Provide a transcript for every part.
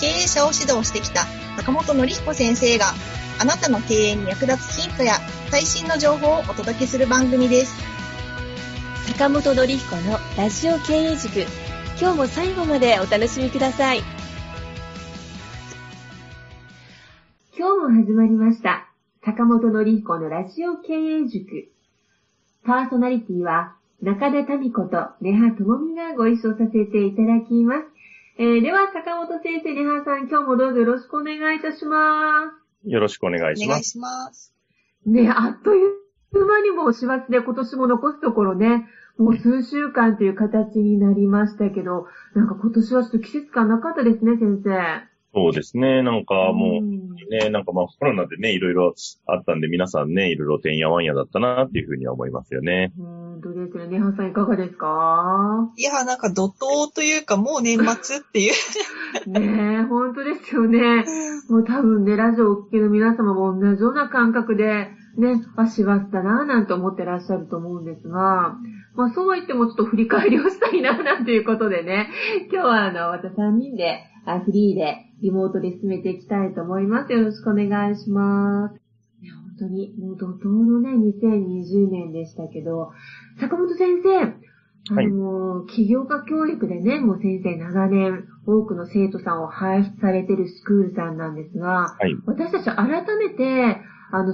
経営者を指導してきた坂本典彦先生があなたの経営に役立つヒントや最新の情報をお届けする番組です。坂本典彦のラジオ経営塾、今日も最後までお楽しみください。今日も始まりました坂本典彦のラジオ経営塾。パーソナリティは中田民子と根葉智美がご一緒させていただきます。では坂本先生、根葉さん、今日もどうぞよろしくお願いいたします。よろしくお願いします。お願いします。ね、あっという間にもう師走で、今年も残すところね、もう数週間という形になりましたけど、なんか今年はちょっと季節感なかったですね、先生。そうですね。なんかもうね、なんかまあコロナでね、いろいろあったんで、皆さんね、いろいろてんやわんやだったなっていうふうには思いますよね。どうですかね、はさん、いかがですか？いや、なんか怒涛というか、もう年末っていうね、本当ですよね。もう多分ね、ラジオを聴きの皆様も同じような感覚でね、師走だなぁなんて思ってらっしゃると思うんですが、まあそうは言ってもちょっと振り返りをしたいなぁなんていうことでね、今日は私3人でフリーでリモートで進めていきたいと思います。よろしくお願いします。いや、本当にもう怒涛のね、2020年でしたけど、坂本先生、はい、起業家教育でね、もう先生長年多くの生徒さんを輩出されているスクールさんなんですが、はい、私たちは改めて、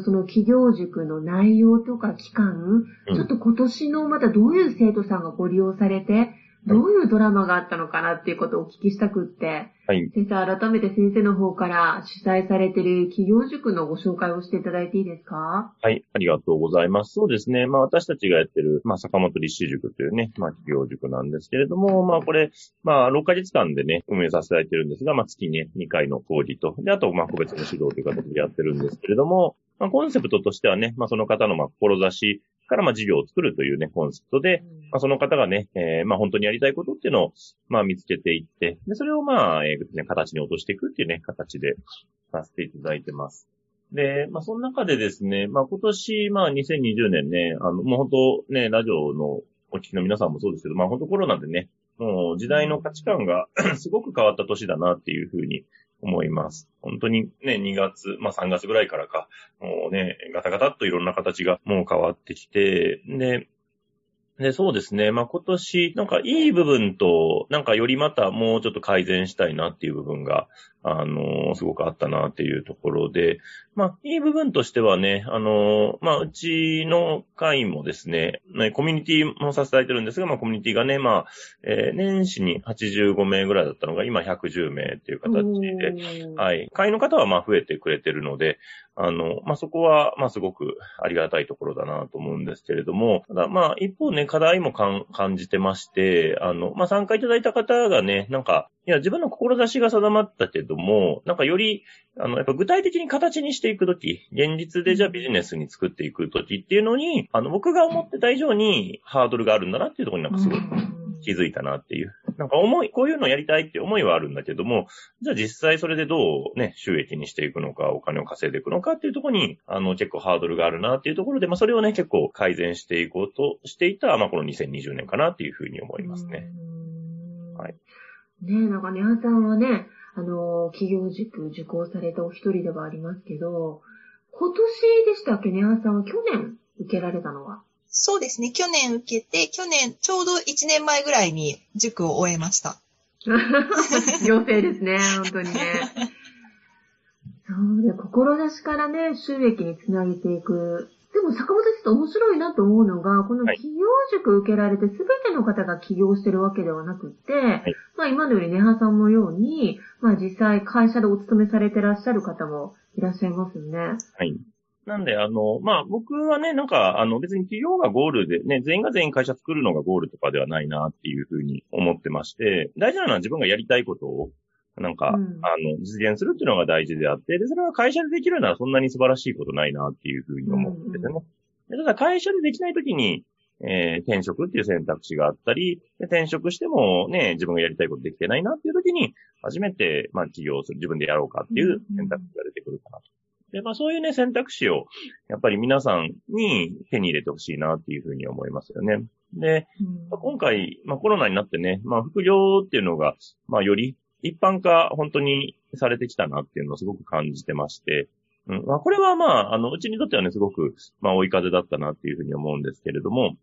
その起業塾の内容とか期間、ちょっと今年のまたどういう生徒さんがご利用されて、どういうドラマがあったのかなっていうことをお聞きしたくって、はい、先生、改めて先生の方から主催されている企業塾のご紹介をしていただいていいですか？はい、ありがとうございます。そうですね。まあ私たちがやってる、まあ坂本立志塾というね、まあ企業塾なんですけれども、まあこれ、まあ6ヶ月間でね、運営させていただいてるんですが、まあ月ね、2回の講義と、で、あとまあ個別の指導という形でやってるんですけれども、まあコンセプトとしてはね、まあその方のまあ志、から、まあ、事業を作るというね、コンセプトで、まあ、その方がね、まあ、本当にやりたいことっていうのを、まあ、見つけていって、で、それをまあ、形に落としていくっていうね、形でさせていただいてます。で、まあ、その中でですね、まあ、今年、まあ、2020年ね、もう本当ね、ラジオのお聞きの皆さんもそうですけど、まあ、本当コロナでね、もう時代の価値観がすごく変わった年だなっていうふうに、思います。本当にね、2月、まあ3月ぐらいからか、もうね、ガタガタっといろんな形がもう変わってきて、で、そうですね。まあ、今年、なんかいい部分と、なんかよりまたもうちょっと改善したいなっていう部分が、すごくあったなっていうところで、まあ、いい部分としてはね、まあ、うちの会員もですね、コミュニティもさせていただいてるんですが、まあ、コミュニティがね、まあ、年始に85名ぐらいだったのが、今110名っていう形で、はい。会員の方はまあ、増えてくれてるので、まあ、そこは、まあ、すごくありがたいところだなと思うんですけれども、ただ、まあ、一方ね、課題も感じてまして、まあ、参加いただいた方がね、なんか、いや、自分の志が定まったけども、なんかより、やっぱ具体的に形にしていくとき、現実でじゃあビジネスに作っていくときっていうのに、僕が思ってた以上にハードルがあるんだなっていうところになんかすごい気づいたなっていう。なんかこういうのをやりたいって思いはあるんだけども、じゃあ実際それでどうね、収益にしていくのか、お金を稼いでいくのかっていうところに、結構ハードルがあるなっていうところで、まあそれをね、結構改善していこうとしていた、まあこの2020年かなっていうふうに思いますね。はい。ねえ、なんかね、根葉さんはね、企業塾受講されたお一人ではありますけど、今年でしたっけ、根葉さんは去年受けられたのは？そうですね。去年受けて、去年、ちょうど1年前ぐらいに塾を終えました。良性ですね、本当にね。そうで、志からね、収益につなげていく。でも、坂本先生面白いなと思うのが、この起業塾受けられて、すべての方が起業してるわけではなくて、はい、まあ今のより根葉さんのように、まあ実際会社でお勤めされてらっしゃる方もいらっしゃいますよね。はい。なんで、まあ、僕はね、なんか、別に企業がゴールでね、全員が全員会社作るのがゴールとかではないなっていうふうに思ってまして、大事なのは自分がやりたいことを、なんか、実現するっていうのが大事であって、で、それは会社でできるならそんなに素晴らしいことないなっていうふうに思っててね。で、ただ会社でできないときに、転職っていう選択肢があったり、で転職してもね、自分がやりたいことできてないなっていうときに、初めて、まあ、起業する、自分でやろうかっていう選択肢が出てくるかなと。で、まあ、そういうね、選択肢を、やっぱり皆さんに手に入れてほしいなっていうふうに思いますよね。で、今回、まあ、コロナになってね、まあ、副業っていうのが、まあ、より、一般化本当にされてきたなっていうのをすごく感じてまして、まあ、これはまあ、うちにとってはね、すごく、まあ、追い風だったなっていうふうに思うんですけれども、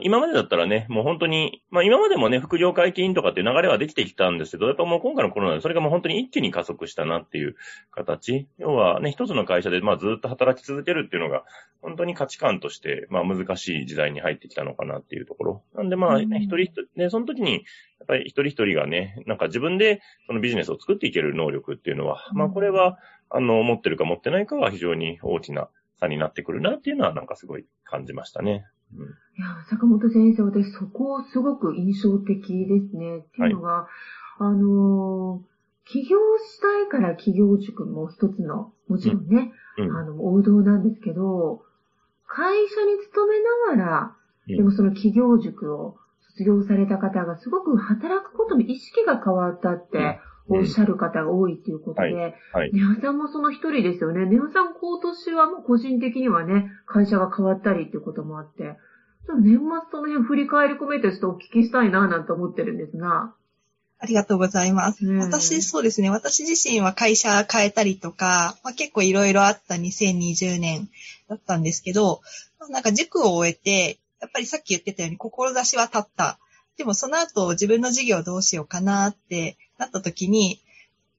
今までだったらね、もう本当に、まあ今までもね、副業解禁とかっていう流れはできてきたんですけど、やっぱもう今回のコロナでそれがもう本当に一気に加速したなっていう形。要はね、一つの会社でまあずっと働き続けるっていうのが、本当に価値観として、まあ難しい時代に入ってきたのかなっていうところ。なんでまあ、ね、一人一人、で、その時に、やっぱり一人一人がね、なんか自分でそのビジネスを作っていける能力っていうのは、まあこれは、持ってるか持ってないかは非常に大きな差になってくるなっていうのはなんかすごい感じましたね。いや、坂本先生、私そこすごく印象的ですね。っていうのが、起業したいから起業塾も一つの、もちろんね、王道なんですけど、会社に勤めながら、でもその起業塾を卒業された方がすごく働くことの意識が変わったっておっしゃる方が多いということで、ネハさんもその一人ですよね。ネハさん今年はもう個人的にはね、会社が変わったりっていうこともあって、年末その辺振り返り込めてちょっとお聞きしたいななんて思ってるんですが。ありがとうございます。私、そうですね。私自身は会社変えたりとか、まあ、結構いろいろあった2020年だったんですけど、なんか塾を終えて、やっぱりさっき言ってたように志は立った。でもその後自分の事業どうしようかなってなった時に、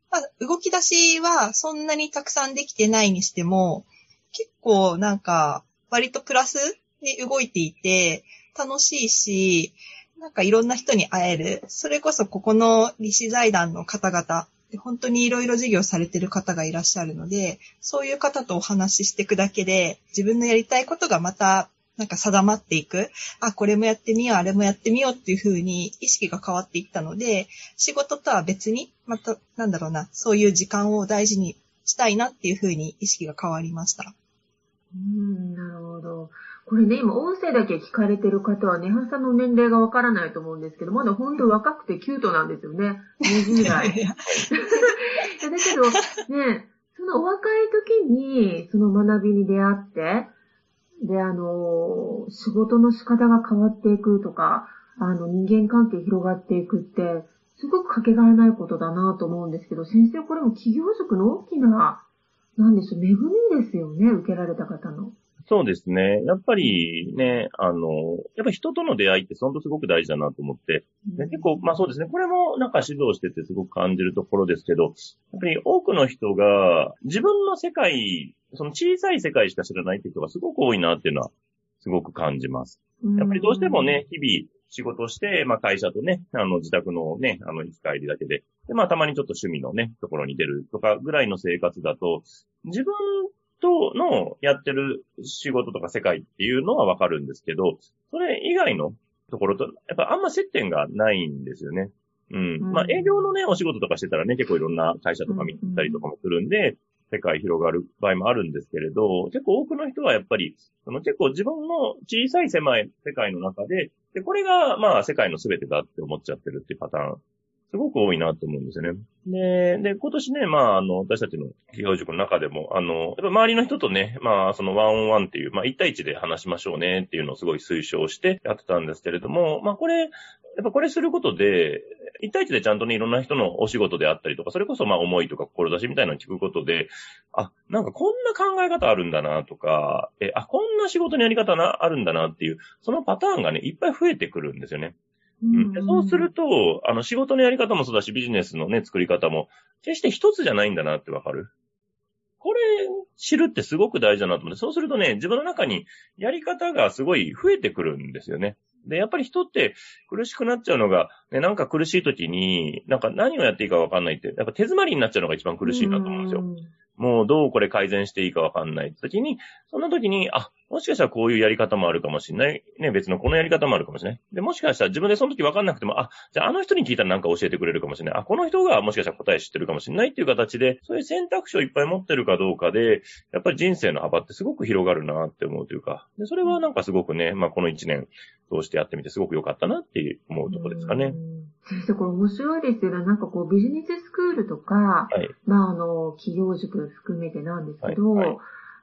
まあ、動き出しはそんなにたくさんできてないにしても、結構なんか割とプラスに動いていて楽しいし、なんかいろんな人に会える。それこそここの利子財団の方々で本当にいろいろ事業されてる方がいらっしゃるので、そういう方とお話ししていくだけで自分のやりたいことがまたなんか定まっていく。あ、これもやってみよう、あれもやってみようっていう風に意識が変わっていったので、仕事とは別に、また、なんだろうな、そういう時間を大事にしたいなっていう風に意識が変わりました。なるほど。これね、今音声だけ聞かれてる方は、ネハさんの年齢がわからないと思うんですけど、まだ本当若くてキュートなんですよね。20代。だけど、ね、そのお若い時に、その学びに出会って、で、仕事の仕方が変わっていくとか、人間関係広がっていくって、すごくかけがえないことだなと思うんですけど、先生、これも企業塾の大きな、なんでしょう、恵みですよね、受けられた方の。そうですね。やっぱりね、やっぱ人との出会いって本当すごく大事だなと思って、結構、まあそうですね、これもなんか指導しててすごく感じるところですけど、やっぱり多くの人が自分の世界、その小さい世界しか知らないって人がすごく多いなっていうのはすごく感じます。やっぱりどうしてもね、日々仕事して、まあ会社とね、自宅のね、行き帰りだけで、で、まあたまにちょっと趣味のね、ところに出るとかぐらいの生活だと、自分のやってる仕事とか世界っていうのはわかるんですけど、それ以外のところと、やっぱあんま接点がないんですよね。まあ営業のね、お仕事とかしてたらね、結構いろんな会社とか見たりとかもするんで、世界広がる場合もあるんですけれど、結構多くの人はやっぱり、結構自分の小さい狭い世界の中で、で、これがまあ世界の全てだって思っちゃってるっていうパターン。すごく多いなと思うんですよね。で、今年ね、まあ、私たちの企業塾の中でも、やっぱ周りの人とね、まあ、そのワンオンワンっていう、まあ、一対一で話しましょうねっていうのをすごい推奨してやってたんですけれども、まあ、これすることで、一対一でちゃんとね、いろんな人のお仕事であったりとか、それこそまあ、思いとか志みたいなのを聞くことで、あ、なんかこんな考え方あるんだなとか、あ、こんな仕事のやり方あるんだなっていう、そのパターンがね、いっぱい増えてくるんですよね。そうすると、仕事のやり方もそうだし、ビジネスのね、作り方も、決して一つじゃないんだなってわかる。これ、知るってすごく大事だなと思って、そうするとね、自分の中にやり方がすごい増えてくるんですよね。で、やっぱり人って苦しくなっちゃうのが、ね、なんか苦しい時に、なんか何をやっていいかわかんないって、やっぱ手詰まりになっちゃうのが一番苦しいなと思うんですよ。もうどうこれ改善していいかわかんない時に、そんな時に、あ、もしかしたらこういうやり方もあるかもしれない。ね、別のこのやり方もあるかもしれない。で、もしかしたら自分でその時わかんなくても、あ、じゃああの人に聞いたらなんか教えてくれるかもしれない。あ、この人がもしかしたら答え知ってるかもしれないっていう形で、そういう選択肢をいっぱい持ってるかどうかで、やっぱり人生の幅ってすごく広がるなって思うというか、で、それはなんかすごくね、まあこの一年通してやってみてすごく良かったなって思うところですかね。先生、これ面白いですよね。なんかこうビジネススクールとか、はい、まあ企業塾含めてなんですけど、はいはい、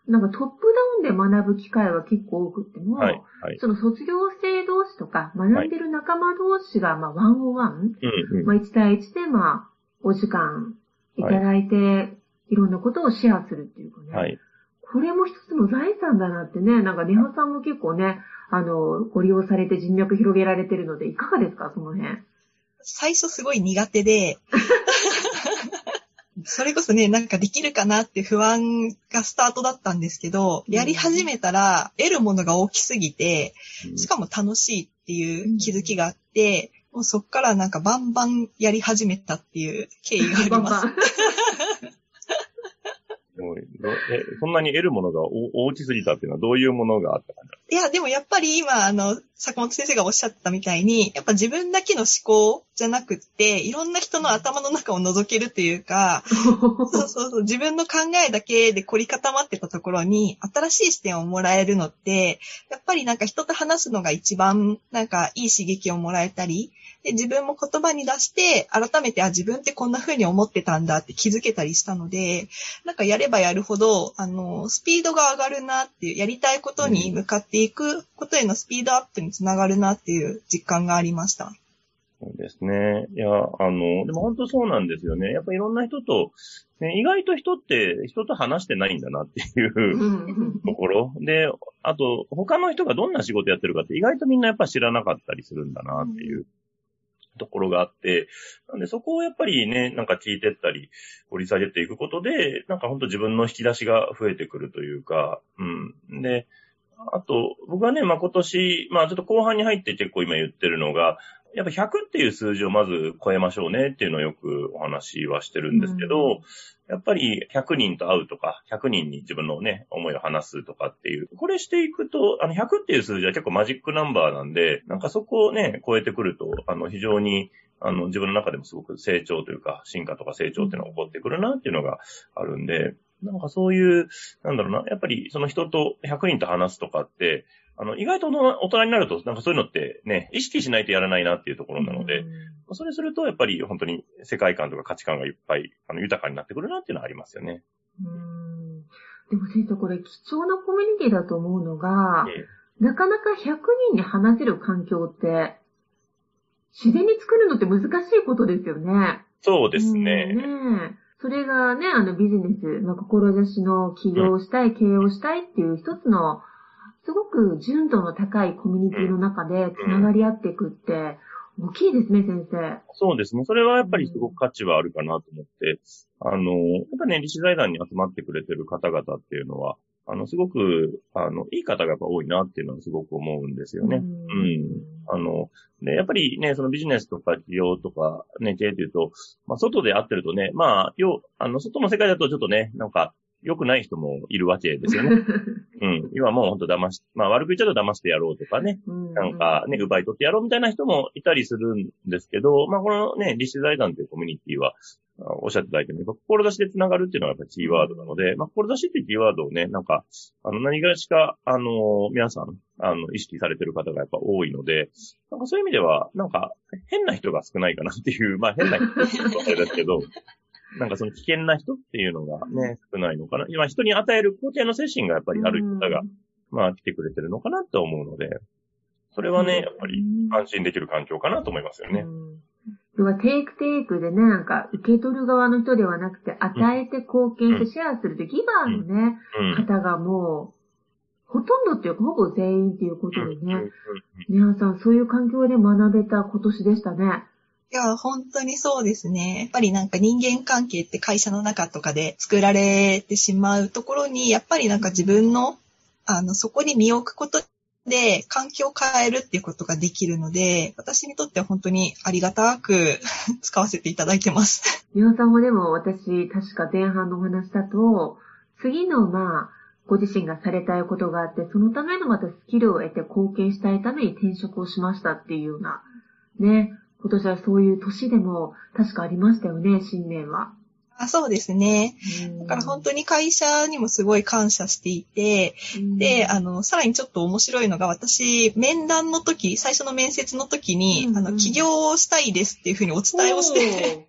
なんかトップダウンで学ぶ機会は結構多くても、はいはい、その卒業生同士とか学んでる仲間同士がまあワンオンワン、まあ1対1でまあお時間いただいて、はい、いろんなことをシェアするっていうかね、はい、これも一つの財産だなってね、なんかネハさんも結構ね、ご利用されて人脈広げられてるのでいかがですか、その辺。最初すごい苦手で。それこそね、なんかできるかなって不安がスタートだったんですけど、やり始めたら得るものが大きすぎて、しかも楽しいっていう気づきがあって、もうそっからなんかバンバンやり始めたっていう経緯があります。バンバンそんなに得るものが大きすぎたっていうのはどういうものがあったかな？いや、でもやっぱり今、坂本先生がおっしゃったみたいに、やっぱ自分だけの思考じゃなくって、いろんな人の頭の中を覗けるというか、そうそうそう、自分の考えだけで凝り固まってたところに、新しい視点をもらえるのって、やっぱりなんか人と話すのが一番なんかいい刺激をもらえたり、で自分も言葉に出して、改めて、あ、自分ってこんな風に思ってたんだって気づけたりしたので、なんかやればやるほど、スピードが上がるなっていう、やりたいことに向かっていくことへのスピードアップにつながるなっていう実感がありました。そうですね。いや、でも本当そうなんですよね。やっぱいろんな人と、ね、意外と人って人と話してないんだなっていうところ。で、あと、他の人がどんな仕事やってるかって意外とみんなやっぱ知らなかったりするんだなっていう。ところがあって、なんでそこをやっぱりね、なんか聞いてったり、掘り下げていくことで、なんかほんと自分の引き出しが増えてくるというか、うん。で、あと、僕はね、まあ、今年、まあ、ちょっと後半に入って結構今言ってるのが、やっぱ100っていう数字をまず超えましょうねっていうのをよくお話はしてるんですけど、やっぱり100人と会うとか、100人に自分のね、思いを話すとかっていう、これしていくと、100っていう数字は結構マジックナンバーなんで、なんかそこをね、超えてくると、非常に、自分の中でもすごく成長というか、進化とか成長っていうのが起こってくるなっていうのがあるんで、なんかそういう、なんだろうな、やっぱりその人と100人と話すとかって、意外と大人になると、なんかそういうのってね、意識しないとやらないなっていうところなので、それするとやっぱり本当に世界観とか価値観がいっぱい、豊かになってくるなっていうのはありますよね。でも先生、これ貴重なコミュニティだと思うのが、なかなか100人に話せる環境って、自然に作るのって難しいことですよね。そうですね。それがね、ビジネス、まあ、志の起業したい、経営をしたいっていう一つの、すごく純度の高いコミュニティの中でつながり合っていくって大きいですね、先生。そうですね。それはやっぱりすごく価値はあるかなと思って、やっぱりね、理事財団に集まってくれてる方々っていうのは、すごく、いい方がやっぱ多いなっていうのはすごく思うんですよね。で、やっぱりね、そのビジネスとか企業とかね、経営っていうと、まあ、外で会ってるとね、まあ、外の世界だとちょっとね、なんか、良くない人もいるわけですよね。今もう本当まあ悪く言っちゃうと騙してやろうとかね。なんかね、奪い取ってやろうみたいな人もいたりするんですけど、まあこのね、立志財団というコミュニティは、おっしゃっていただいても、志でつながるっていうのはやっぱりキーワードなので、まあ志っていうキーワードをね、なんか、何がしか、皆さん、意識されてる方がやっぱ多いので、なんかそういう意味では、なんか、変な人が少ないかなっていう、まあ変な人はあれですけど、なんかその危険な人っていうのがね、少ないのかな。今人に与える肯定の精神がやっぱりある方が、まあ来てくれてるのかなと思うので、それはね、やっぱり安心できる環境かなと思いますよね。要はテイクでね、なんか受け取る側の人ではなくて、与えて貢献してシェアするとき、ギバーのね、方がもう、ほとんどっていうか、ほぼ全員っていうことでね、皆さんそういう環境で学べた今年でしたね。いや、本当にそうですね。やっぱりなんか人間関係って会社の中とかで作られてしまうところに、やっぱりなんか自分の、そこに身を置くことで、環境を変えるっていうことができるので、私にとっては本当にありがたく使わせていただいてます。リオさんもでも私、確か前半のお話だと、次のご自身がされたいことがあって、そのためのまたスキルを得て貢献したいために転職をしましたっていうような、ね、今年はそういう年でも確かありましたよね、新年は。そうですね。だから本当に会社にもすごい感謝していて、で、さらにちょっと面白いのが、私、面談の時、最初の面接の時に、起業したいですっていうふうにお伝えをして、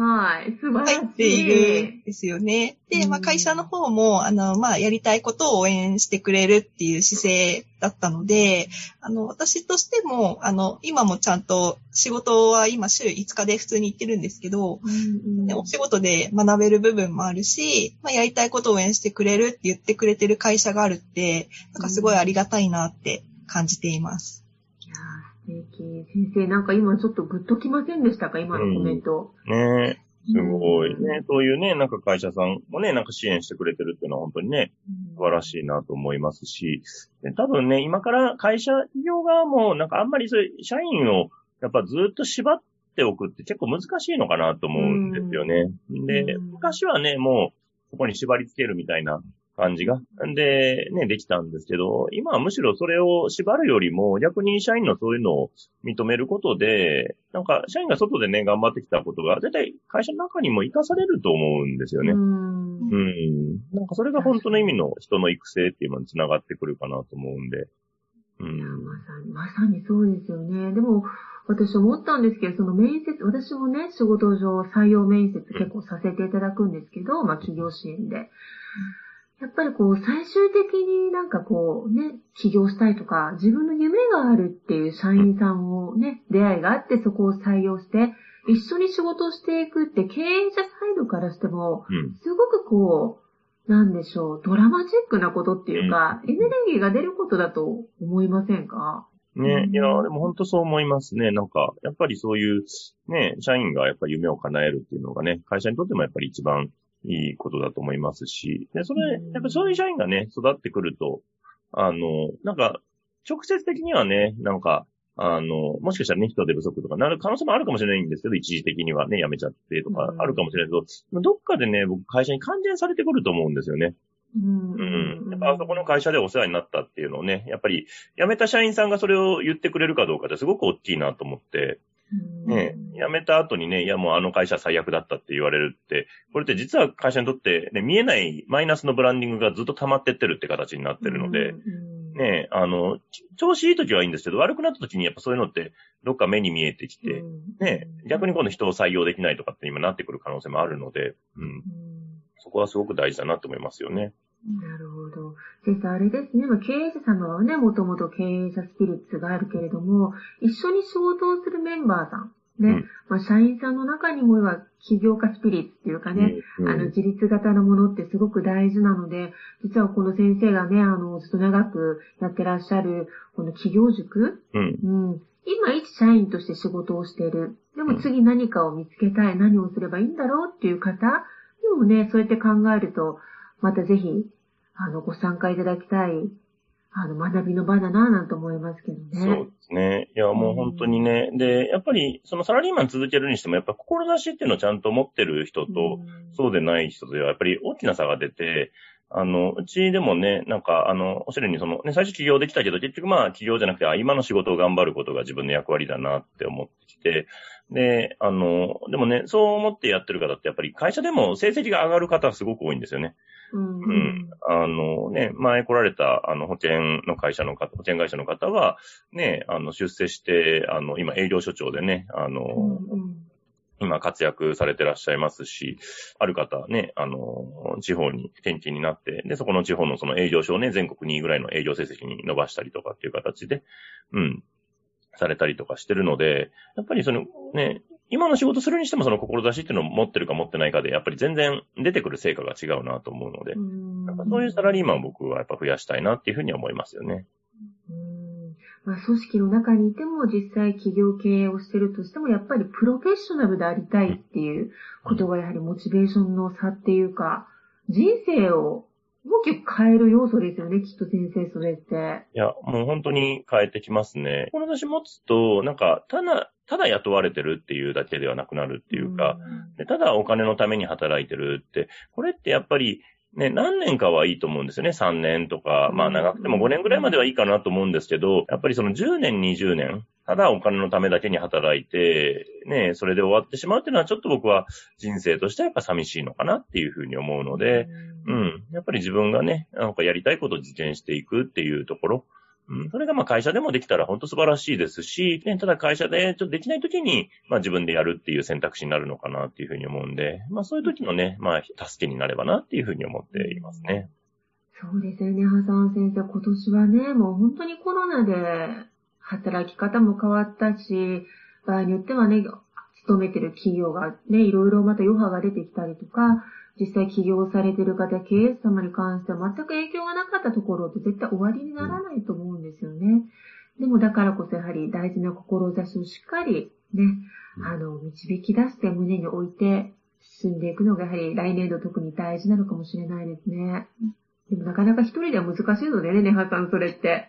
はい、素晴らしい。入っているんですよね。で、会社の方も、やりたいことを応援してくれるっていう姿勢だったので、私としても、今もちゃんと仕事は今週5日で普通に行ってるんですけど、お仕事で学べる部分もあるし、やりたいことを応援してくれるって言ってくれてる会社があるって、なんかすごいありがたいなって感じています。先生、なんか今ちょっとグッときませんでしたか、今のコメント。ねえ、すごいね。そういうね、なんか会社さんもね、なんか支援してくれてるっていうのは本当にね、素晴らしいなと思いますし、多分ね、今から会社企業側も、なんかあんまりそういう社員をやっぱずっと縛っておくって結構難しいのかなと思うんですよね。で、昔はね、もうそこに縛り付けるみたいな感じが。で、ね、できたんですけど、今はむしろそれを縛るよりも、逆に社員のそういうのを認めることで、なんか社員が外でね、頑張ってきたことが、絶対会社の中にも活かされると思うんですよね。なんかそれが本当の意味の人の育成っていうのにつながってくるかなと思うんで。まさにそうですよね。でも、私思ったんですけど、その面接、私もね、仕事上採用面接結構させていただくんですけど、企業支援で。やっぱり最終的になんか起業したいとか、自分の夢があるっていう社員さんをね、出会いがあってそこを採用して、一緒に仕事をしていくって経営者サイドからしても、すごくなんでしょう、ドラマチックなことっていうか、エネルギーが出ることだと思いませんか？ね、いや、でも本当そう思いますね。なんか、やっぱりそういう、ね、社員がやっぱり夢を叶えるっていうのがね、会社にとってもやっぱり一番、いいことだと思いますし、で、それ、やっぱそういう社員がね、育ってくると、なんか、直接的にはね、なんか、もしかしたらね、人手不足とかなる可能性もあるかもしれないんですけど、一時的にはね、辞めちゃってとかあるかもしれないけど、どっかでね、僕、会社に還元されてくると思うんですよね。やっぱあそこの会社でお世話になったっていうのをね、やっぱり、辞めた社員さんがそれを言ってくれるかどうかってすごく大きいなと思って、ねえ、辞めた後にね、いやもうあの会社最悪だったって言われるって、これって実は会社にとって、ね、見えないマイナスのブランディングがずっと溜まってってるって形になってるので、ねえ、調子いい時はいいんですけど、悪くなった時にやっぱそういうのってどっか目に見えてきて、ねえ、逆に今度人を採用できないとかって今なってくる可能性もあるので、そこはすごく大事だなと思いますよね。なるほど。先生、あれですね。経営者様はね、もともと経営者スピリッツがあるけれども、一緒に仕事をするメンバーさん、ね、社員さんの中にもは起業家スピリッツっていうかね、自立型のものってすごく大事なので、実はこの先生がね、ちょっと長くやってらっしゃる、この起業塾、今一社員として仕事をしている。でも次何かを見つけたい、何をすればいいんだろうっていう方でもね、そうやって考えると、またぜひ、ご参加いただきたい、学びの場だな、なんて思いますけどね。そうですね。いや、もう本当にね。で、やっぱり、サラリーマン続けるにしても、やっぱ志っていうのをちゃんと持ってる人と、そうでない人では、やっぱり大きな差が出て、うちでもね、なんか、おっしゃるように、ね、最初起業できたけど、結局起業じゃなくて、今の仕事を頑張ることが自分の役割だなって思ってきて、で、でもね、そう思ってやってる方って、やっぱり会社でも成績が上がる方はすごく多いんですよね。前来られた、保険会社の方は、ね、出世して、今営業所長でね、今活躍されてらっしゃいますし、ある方ね、地方に転勤になって、で、そこの地方のその営業所をね、全国2位ぐらいの営業成績に伸ばしたりとかっていう形で、されたりとかしてるので、やっぱりね、今の仕事するにしてもその志っていうのを持ってるか持ってないかで、やっぱり全然出てくる成果が違うなと思うので、やっぱそういうサラリーマンを僕はやっぱ増やしたいなっていうふうに思いますよね。組織の中にいても実際企業経営をしているとしてもやっぱりプロフェッショナルでありたいっていうことがやはりモチベーションの差っていうか人生を大きく変える要素ですよね、きっと先生、それって。いや、もう本当に変えてきますね。志持つと、なんか、ただ雇われてるっていうだけではなくなるっていうか、でただお金のために働いてるって、これってやっぱり、ね、何年かはいいと思うんですよね。3年とか、まあ長くても5年ぐらいまではいいかなと思うんですけど、やっぱりその10年、20年、ただお金のためだけに働いて、ね、それで終わってしまうっていうのはちょっと僕は人生としてはやっぱ寂しいのかなっていうふうに思うので、うん、やっぱり自分がね、なんかやりたいことを実現していくっていうところ、うん、それがまあ会社でもできたら本当素晴らしいですし、ね、ただ会社でちょっとできないときに、まあ自分でやるっていう選択肢になるのかなっていうふうに思うんで、まあそういう時のね、まあ助けになればなっていうふうに思っていますね。そうですよね、波佐間先生、今年はね、もう本当にコロナで働き方も変わったし、場合によってはね、勤めてる企業がね、いろいろまた余波が出てきたりとか、実際起業されてる方、経営者様に関しては全く影響がなかったところって絶対終わりにならないと思うんですよね。でもだからこそやはり大事な志をしっかりね、導き出して胸に置いて進んでいくのがやはり来年度特に大事なのかもしれないですね。でもなかなか一人では難しいのでね、ねはさんそれって。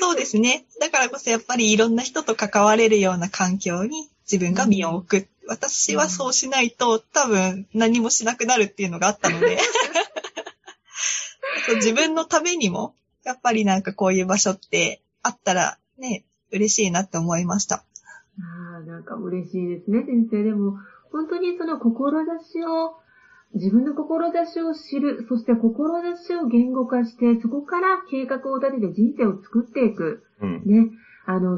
そうですね。だからこそやっぱりいろんな人と関われるような環境に自分が身を置く。私はそうしないと多分何もしなくなるっていうのがあったので自分のためにもやっぱりなんかこういう場所ってあったらね嬉しいなって思いました。あーなんか嬉しいですね先生。でも本当にその自分の志を知る、そして志を言語化してそこから計画を立てて人生を作っていく、うん、ね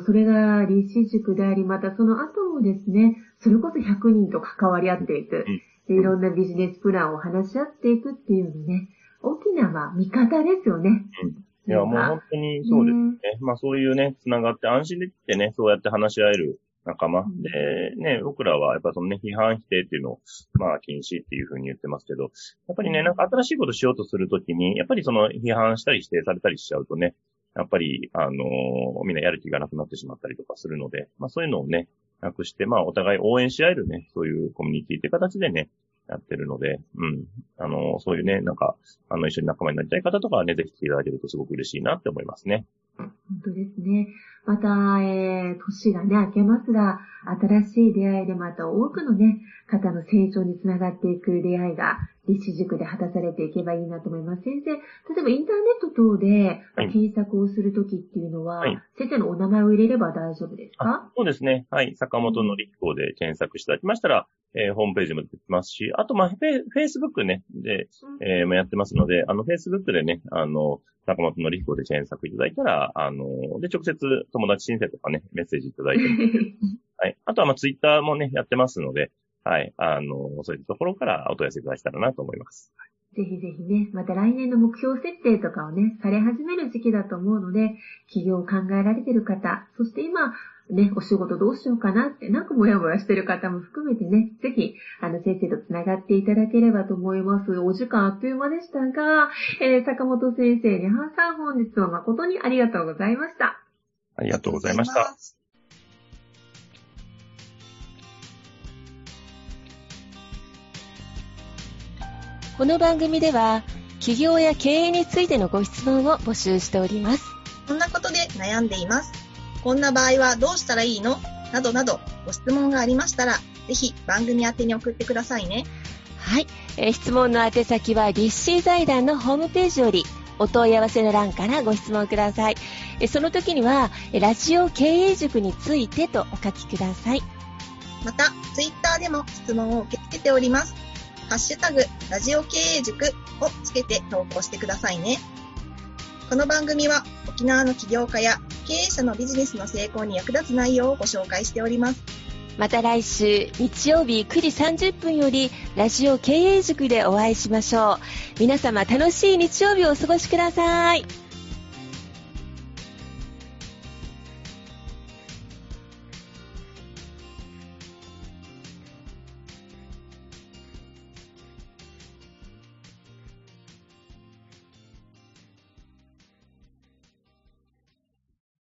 それが立志塾であり、またその後もですね、それこそ100人と関わり合っていく、いろんなビジネスプランを話し合っていくっていうのね、大きなまあ見方ですよね。いや、もう本当にそうですね。まあそういうね、つながって安心できてね、そうやって話し合える仲間で、ね、僕らはやっぱそのね、批判否定っていうのを、まあ禁止っていうふうに言ってますけど、やっぱりね、なんか新しいことしようとするときに、やっぱりその批判したり否定されたりしちゃうとね、やっぱり、みんなやる気がなくなってしまったりとかするので、まあそういうのをね、なくして、まあお互い応援し合えるね、そういうコミュニティって形でね、やってるので、うん。そういうね、なんか、一緒に仲間になりたい方とかはね、ぜひ来ていただけるとすごく嬉しいなって思いますね。本当ですね。また、年がね、明けますが、新しい出会いでまた多くのね、方の成長につながっていく出会いが、立志塾で果たされていけばいいなと思います。先生、例えばインターネット等で検索をするときっていうのは、はい、先生のお名前を入れれば大丈夫ですか？そうですね。はい。坂本のりきこで検索していただきましたら、ホームページも出てきますし、あと、まあ、Facebook ね、で、もやってますので、Facebook でね、坂本のりきこで検索いただいたら、で、直接友達申請とかね、メッセージいただいてもはい。あとは、まあ、Twitter もね、やってますので、はい。そういったところからお問い合わせいただけたらなと思います。ぜひぜひね、また来年の目標設定とかをね、され始める時期だと思うので、起業を考えられている方、そして今、ね、お仕事どうしようかなって、なんかもやもやしてる方も含めてね、ぜひ、先生とつながっていただければと思います。お時間あっという間でしたが、坂本先生、ねはさん、本日は誠にありがとうございました。ありがとうございました。この番組では起業や経営についてのご質問を募集しております。こんなことで悩んでいます、こんな場合はどうしたらいいのなどなどご質問がありましたらぜひ番組宛てに送ってくださいね。はい、質問の宛先は立志財団のホームページよりお問い合わせの欄からご質問ください。その時にはラジオ経営塾についてとお書きください。またツイッターでも質問を受け付けております。ハッシュタグラジオ経営塾をつけて投稿してくださいね。この番組は沖縄の起業家や経営者のビジネスの成功に役立つ内容をご紹介しております。また来週日曜日9時30分よりラジオ経営塾でお会いしましょう。皆様楽しい日曜日をお過ごしください。